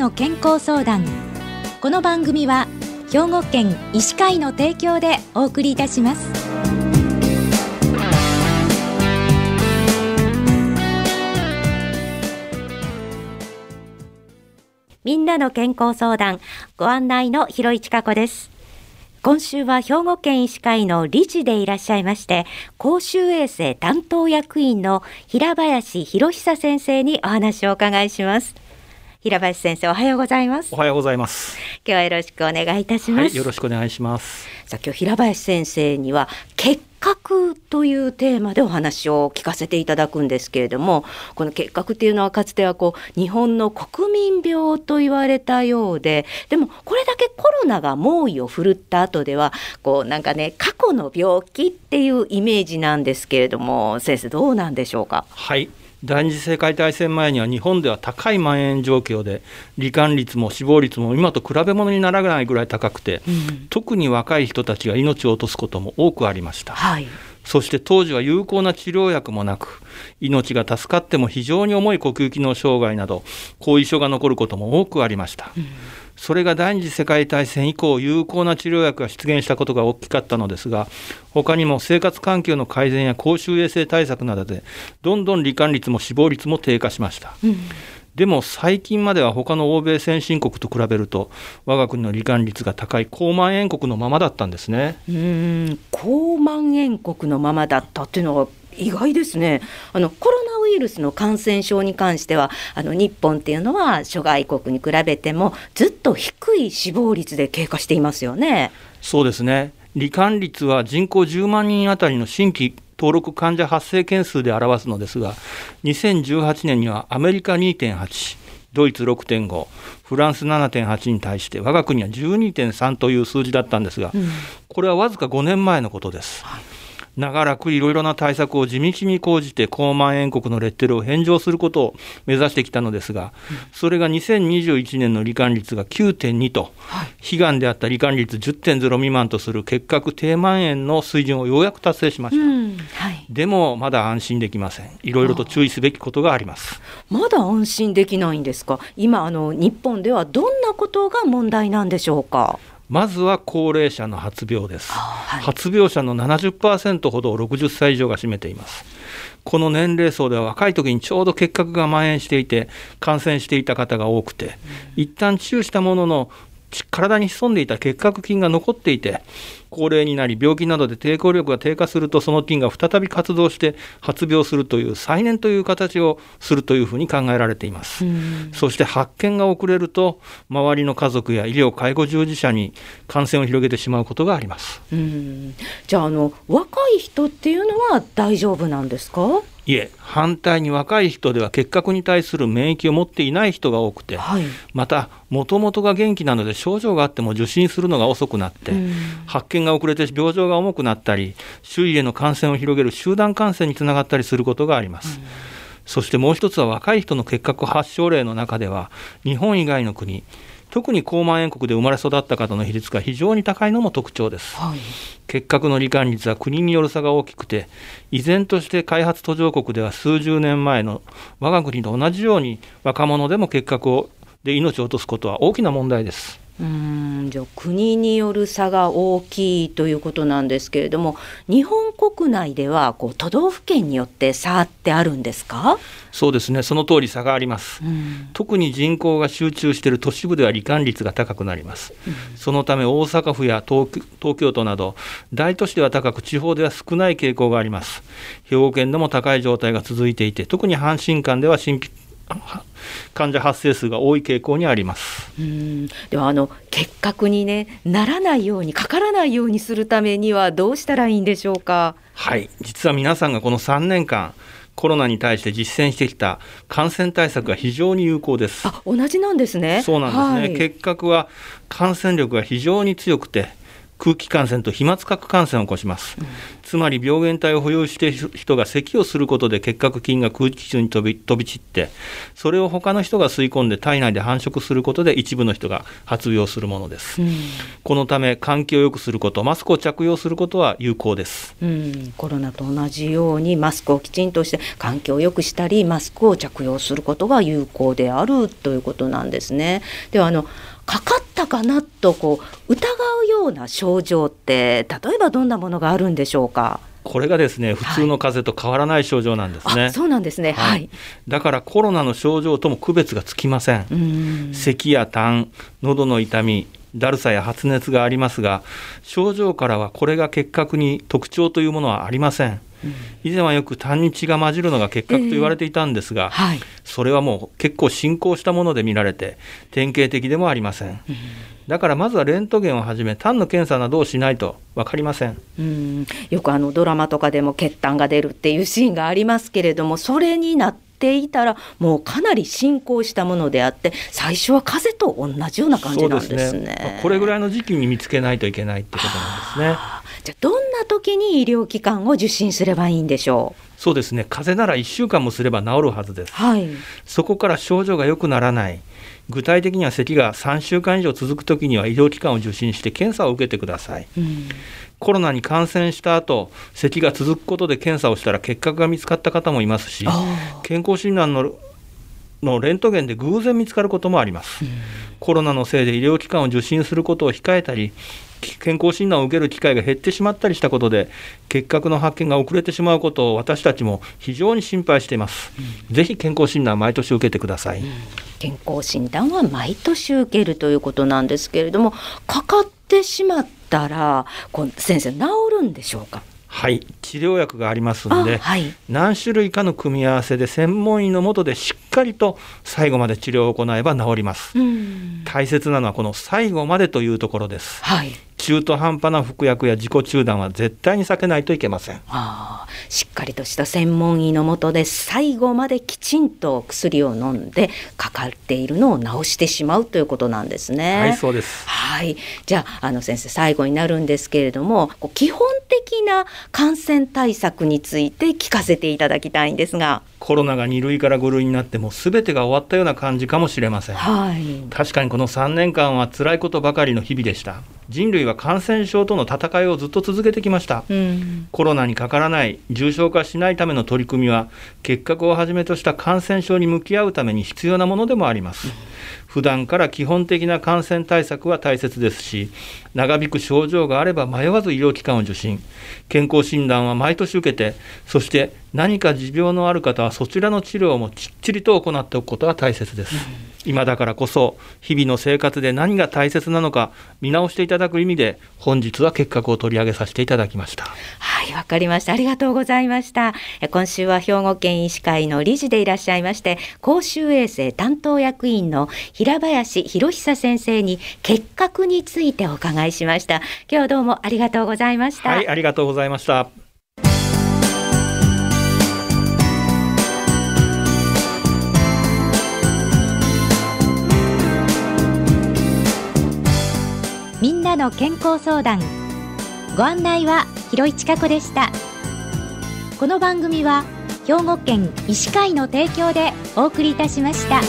の健康相談。この番組は兵庫県医師会の提供でお送りいたします。みんなの健康相談、ご案内の広井千佳子です。今週は兵庫県医師会の理事でいらっしゃいまして、公衆衛生担当役員の平林博久先生にお話をお伺いします。平林先生、おはようございます。おはようございます。今日はよろしくお願いいたします。はい、よろしくお願いします。さあ、今日平林先生には結核というテーマでお話を聞かせていただくんですけれども、この結核というのはかつては日本の国民病と言われたようで、でもこれだけコロナが猛威を振るった後ではなんかね、過去の病気っていうイメージなんですけれども、先生どうなんでしょうか。はい、第二次世界大戦前には日本では高い蔓延状況で、罹患率も死亡率も今と比べ物にならないぐらい高くて、特に若い人たちが命を落とすことも多くありました、はい、そして当時は有効な治療薬もなく、命が助かっても非常に重い呼吸機能障害など後遺症が残ることも多くありました、それが第二次世界大戦以降、有効な治療薬が出現したことが大きかったのですが、他にも生活環境の改善や公衆衛生対策などでどんどん罹患率も死亡率も低下しました、でも最近までは他の欧米先進国と比べると我が国の罹患率が高い高蔓延国のままだったんですね。高蔓延国のままだったっていうのは意外ですね。コロナウイルスの感染症に関しては日本っていうのは諸外国に比べてもずっと低い死亡率で経過していますよね。そうですね。罹患率は人口10万人あたりの新規登録患者発生件数で表すのですが、2018年にはアメリカ 2.8、ドイツ 6.5、フランス 7.8 に対して我が国は 12.3 という数字だったんですが、これはわずか5年前のことです。はい、長らくいろいろな対策を地道に講じて高蔓延国のレッテルを返上することを目指してきたのですが、それが2021年の罹患率が 9.2 と、悲願であった罹患率 10.0 未満とする結核低蔓延の水準をようやく達成しました、でもまだ安心できません。いろいろと注意すべきことがあります。まだ安心できないんですか。今日本ではどんなことが問題なんでしょうか。まずは高齢者の発病です。発病者の 70% ほどを60歳以上が占めています。この年齢層では若い時にちょうど結核が蔓延していて感染していた方が多くて、一旦治癒したものの体に潜んでいた結核菌が残っていて、高齢になり病気などで抵抗力が低下するとその菌が再び活動して発病するという再燃という形をするというふうに考えられています。そして発見が遅れると周りの家族や医療介護従事者に感染を広げてしまうことがあります。じゃあ若い人っていうのは大丈夫なんですか。いえ、反対に若い人では結核に対する免疫を持っていない人が多くて、またもともとが元気なので症状があっても受診するのが遅くなって、発見が遅れて病状が重くなったり、周囲への感染を広げる集団感染につながったりすることがあります、そしてもう一つは若い人の結核発症例の中では日本以外の国、特に高蔓延国で生まれ育った方の比率が非常に高いのも特徴です、結核の罹患率は国による差が大きくて、依然として開発途上国では数十年前の我が国と同じように若者でも結核で命を落とすことは大きな問題です。じゃあ国による差が大きいということなんですけれども、日本国内では都道府県によって差ってあるんですか。そうですね、その通り差があります、特に人口が集中している都市部では罹患率が高くなります、そのため大阪府や東京都など大都市では高く、地方では少ない傾向があります。兵庫県でも高い状態が続いていて、特に阪神間では新規患者発生数が多い傾向にあります。では結核に、ならないように、かからないようにするためにはどうしたらいいんでしょうか。はい、実は皆さんがこの3年間コロナに対して実践してきた感染対策が非常に有効です。あ、同じなんですね。そうなんですね、結核は感染力が非常に強くて空気感染と飛沫核感染を起こします、うん、つまり病原体を保有している人が咳をすることで結核菌が空気中に飛び散ってそれを他の人が吸い込んで体内で繁殖することで一部の人が発病するものです、うん、このため換気を良くすること、マスクを着用することは有効です、うん、コロナと同じようにマスクをきちんとして換気を良くしたりマスクを着用することが有効であるということなんですね。ではかかったかなと疑うような症状って例えばどんなものがあるんでしょうか。これがですね、普通の風邪と変わらない症状なんですね、はい、そうなんですね、はいはい、だからコロナの症状とも区別がつきません。咳や痰、喉の痛み、だるさや発熱がありますが、症状からはこれが結核に特徴というものはありません。以前はよく痰に血が混じるのが結核と言われていたんですが、はい、それはもう結構進行したもので見られて典型的でもありません、だからまずはレントゲンをはじめ痰の検査などをしないと分かりません。よくドラマとかでも血痰が出るっていうシーンがありますけれども、それになっていたらもうかなり進行したものであって最初は風邪と同じような感じなんですね。そうですね、これぐらいの時期に見つけないといけないってことなんですね。じゃあどんな時に医療機関を受診すればいいんでしょう。そうですね、風邪なら1週間もすれば治るはずです、はい、そこから症状が良くならない、具体的には咳が3週間以上続く時には医療機関を受診して検査を受けてください、コロナに感染した後咳が続くことで検査をしたら結核が見つかった方もいますし、健康診断のレントゲンで偶然見つかることもあります、コロナのせいで医療機関を受診することを控えたり健康診断を受ける機会が減ってしまったりしたことで結核の発見が遅れてしまうことを私たちも非常に心配しています、ぜひ健康診断毎年受けてください、健康診断は毎年受けるということなんですけれども、かかってしまったら先生治るんでしょうか。はい、治療薬がありますので、はい、何種類かの組み合わせで専門医の下でしっかりと最後まで治療を行えば治ります、大切なのはこの最後までというところです、はい、中途半端な服薬や自己中断は絶対に避けないといけません。しっかりとした専門医の下で最後まできちんと薬を飲んでかかっているのを治してしまうということなんですね。はい、そうです、はい、じゃあ、先生最後になるんですけれども基本的な感染対策について聞かせていただきたいんですが。コロナが2類から5類になっても全てが終わったような感じかもしれません、はい、確かにこの3年間は辛いことばかりの日々でした。人類は感染症との戦いをずっと続けてきました、コロナにかからない重症化しないための取り組みは結核をはじめとした感染症に向き合うために必要なものでもあります、普段から基本的な感染対策は大切ですし、長引く症状があれば迷わず医療機関を受診、健康診断は毎年受けて、そして何か持病のある方はそちらの治療もきっちりと行っておくことが大切です、今だからこそ日々の生活で何が大切なのか見直していただく意味で本日は結核を取り上げさせていただきました。はい、わかりました。ありがとうございました。今週は兵庫県医師会の理事でいらっしゃいまして公衆衛生担当役員の平林博久先生に結核についてお伺いしました。今日どうもありがとうございました。はい、ありがとうございました。みんなの健康相談、ご案内は広井千佳子でした。この番組は兵庫県医師会の提供でお送りいたしました。